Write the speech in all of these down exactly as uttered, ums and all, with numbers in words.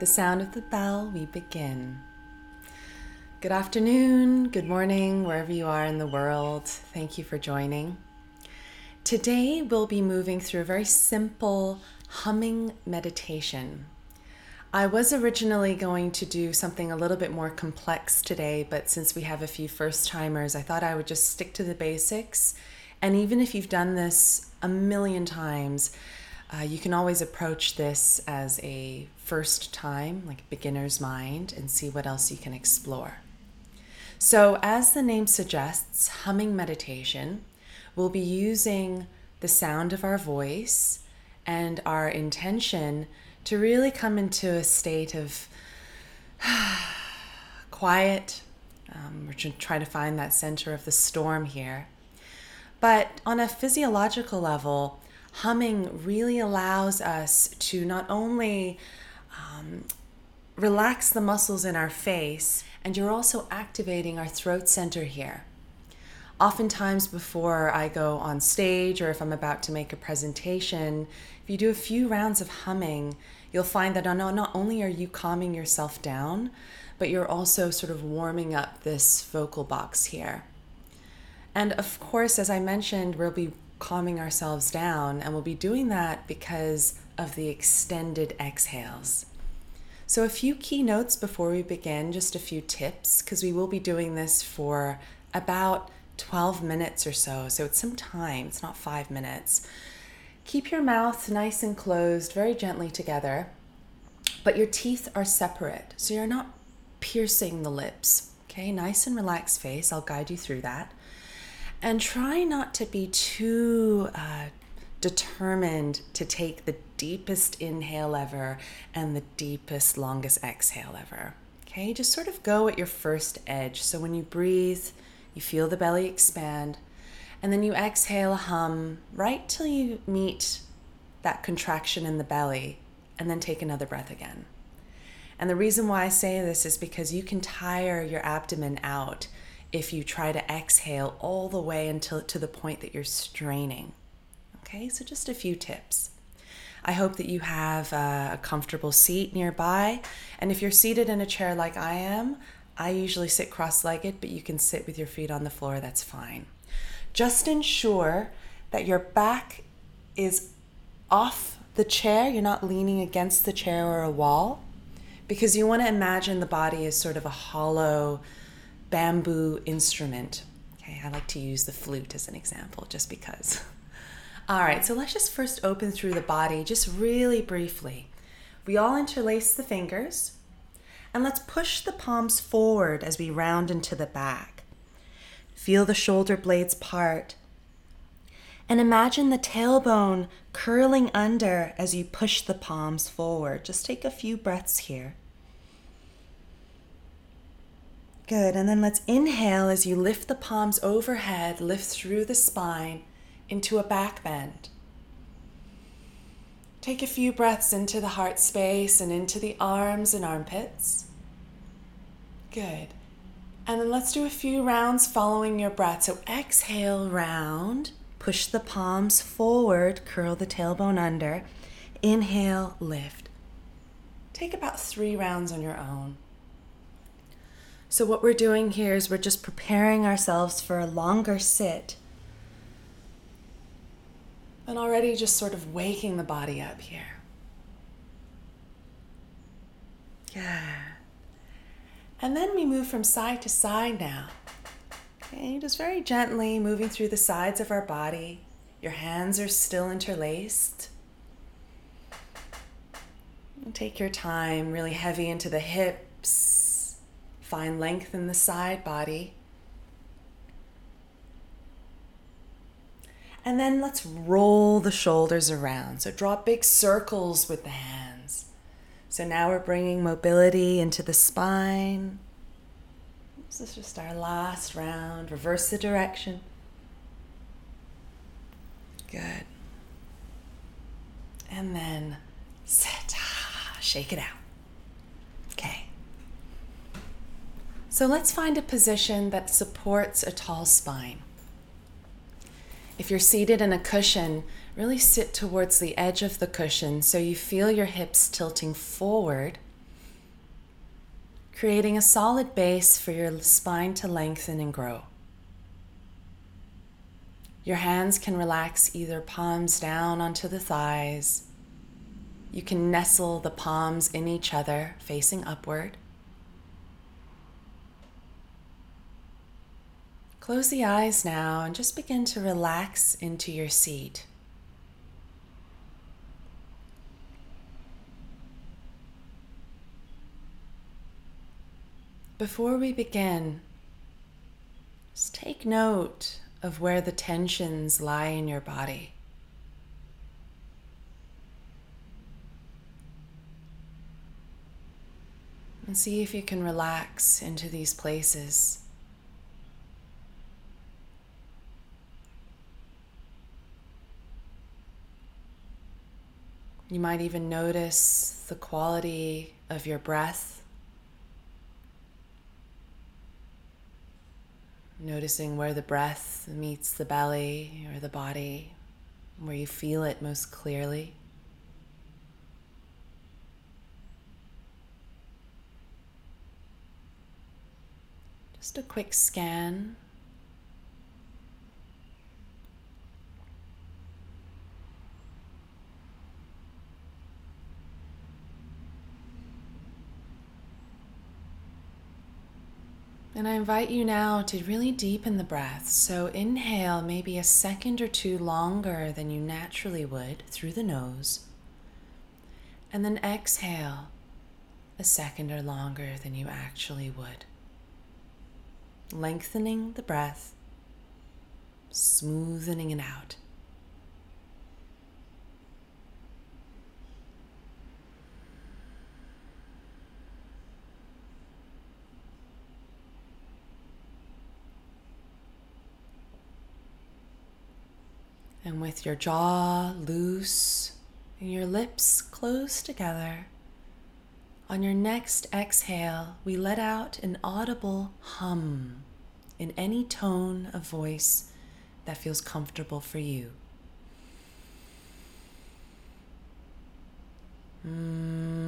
the sound of the bell, we begin. Good afternoon, good morning, wherever you are in the world. Thank you for joining. Today we'll be moving through a very simple humming meditation. I was originally going to do something a little bit more complex today, but since we have a few first-timers, I thought I would just stick to the basics. And even if you've done this a million times, uh, you can always approach this as a first time, like beginner's mind, and see what else you can explore. So as the name suggests, humming meditation, we'll be using the sound of our voice and our intention to really come into a state of quiet. Um, we're trying to find that center of the storm here. But on a physiological level, humming really allows us to not only um, relax the muscles in our face, and you're also activating our throat center here. Oftentimes before I go on stage or if I'm about to make a presentation, if you do a few rounds of humming, you'll find that not only are you calming yourself down, but you're also sort of warming up this vocal box here. And of course, as I mentioned, we'll be calming ourselves down, and we'll be doing that because of the extended exhales. So a few key notes before we begin, just a few tips, because we will be doing this for about twelve minutes or so, so it's some time, it's not five minutes. Keep your mouth nice and closed, very gently together, but your teeth are separate, so you're not piercing the lips, okay? Nice and relaxed face, I'll guide you through that. And try not to be too uh, determined to take the deepest inhale ever and the deepest, longest exhale ever, okay? Just sort of go at your first edge, so when you breathe, you feel the belly expand, and then you exhale, hum, right till you meet that contraction in the belly, and then take another breath again. And the reason why I say this is because you can tire your abdomen out if you try to exhale all the way until to the point that you're straining. Okay, so just a few tips. I hope that you have a comfortable seat nearby, and if you're seated in a chair like I am, I usually sit cross-legged, but you can sit with your feet on the floor, that's fine. Just ensure that your back is off the chair, you're not leaning against the chair or a wall, because you want to imagine the body as sort of a hollow bamboo instrument. Okay, I like to use the flute as an example, just because. All right, so let's just first open through the body, just really briefly. We all interlace the fingers, and let's push the palms forward as we round into the back. Feel the shoulder blades part. And imagine the tailbone curling under as you push the palms forward. Just take a few breaths here. Good, and then let's inhale as you lift the palms overhead, lift through the spine into a back bend. Take a few breaths into the heart space and into the arms and armpits. Good. And then let's do a few rounds following your breath. So exhale, round, push the palms forward, curl the tailbone under. Inhale, lift. Take about three rounds on your own. So what we're doing here is we're just preparing ourselves for a longer sit. And already just sort of waking the body up here. Yeah. And then we move from side to side now. Okay, just very gently moving through the sides of our body. Your hands are still interlaced. And take your time, really heavy into the hips. Find length in the side body. And then let's roll the shoulders around. So draw big circles with the hands. So now we're bringing mobility into the spine. This is just our last round. Reverse the direction. Good. And then sit. Shake it out. Okay. So let's find a position that supports a tall spine. If you're seated in a cushion, really sit towards the edge of the cushion so you feel your hips tilting forward creating a solid base for your spine to lengthen and grow. Your hands can relax either palms down onto the thighs. You can nestle the palms in each other, facing upward. Close the eyes now and just begin to relax into your seat. Before we begin, just take note of where the tensions lie in your body. And see if you can relax into these places. You might even notice the quality of your breath, noticing where the breath meets the belly or the body, where you feel it most clearly. Just a quick scan. And I invite you now to really deepen the breath. So inhale maybe a second or two longer than you naturally would through the nose. And then exhale a second or longer than you actually would. Lengthening the breath, smoothening it out. And with your jaw loose and your lips close together, on your next exhale, we let out an audible hum in any tone of voice that feels comfortable for you. Mm.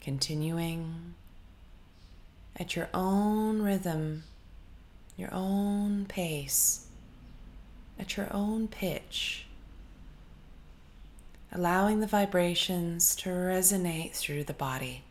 Continuing at your own rhythm, your own pace, at your own pitch, allowing the vibrations to resonate through the body.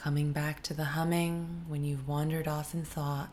coming back to the humming when you've wandered off in thought.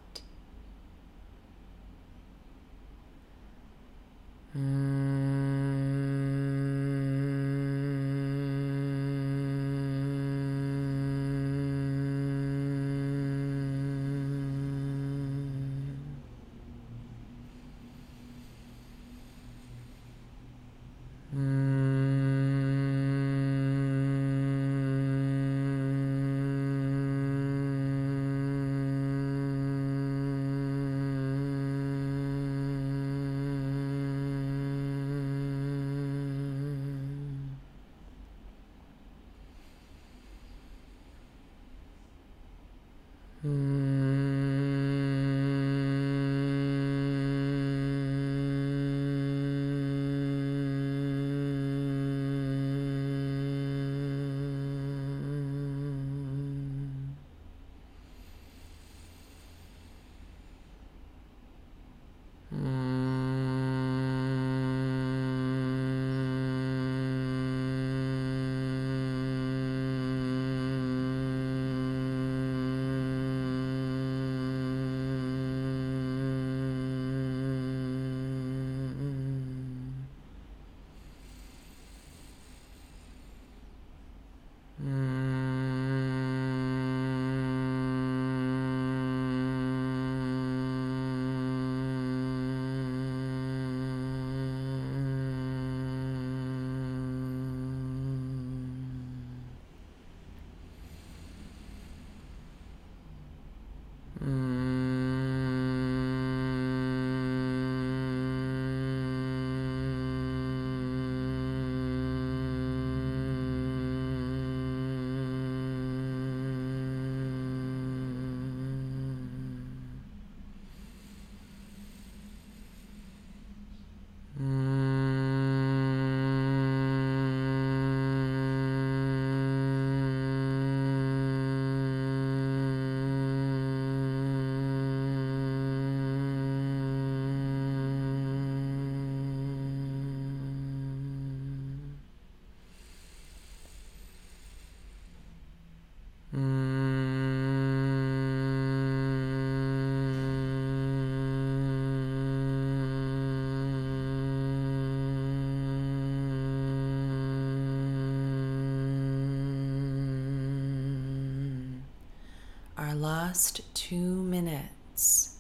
Our last two minutes.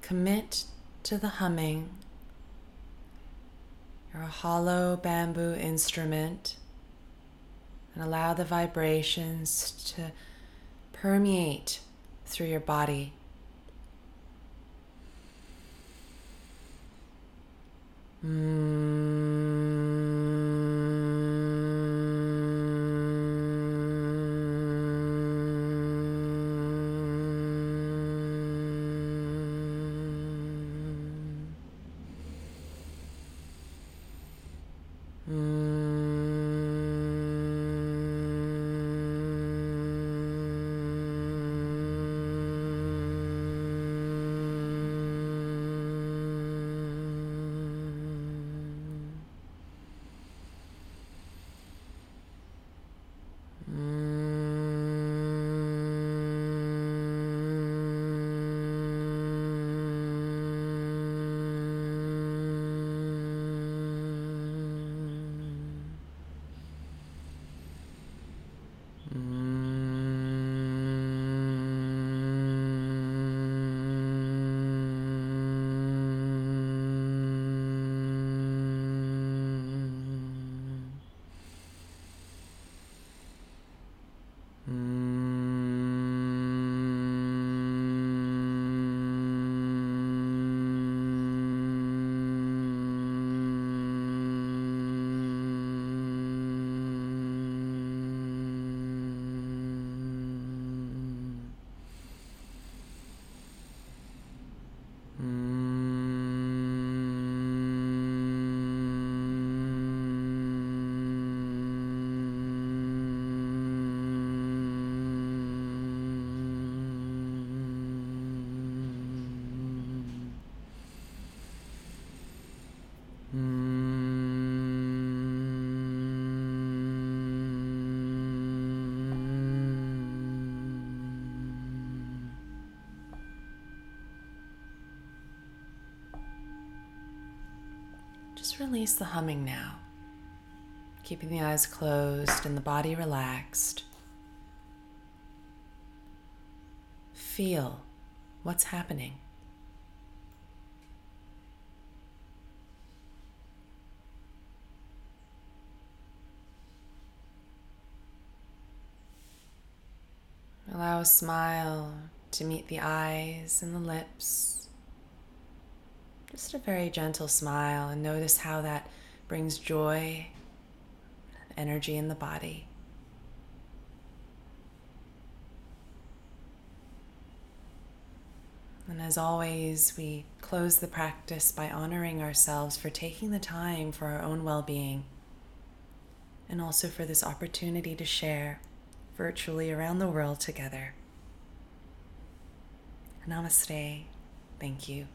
Commit to the humming. You're a hollow bamboo instrument, and allow the vibrations to permeate through your body. Mm. just release the humming now, keeping the eyes closed and the body relaxed. Feel what's happening. Allow a smile to meet the eyes and the lips. Just a very gentle smile, and notice how that brings joy and energy in the body. And as always, we close the practice by honoring ourselves for taking the time for our own well-being, and also for this opportunity to share virtually around the world together. Namaste. Thank you.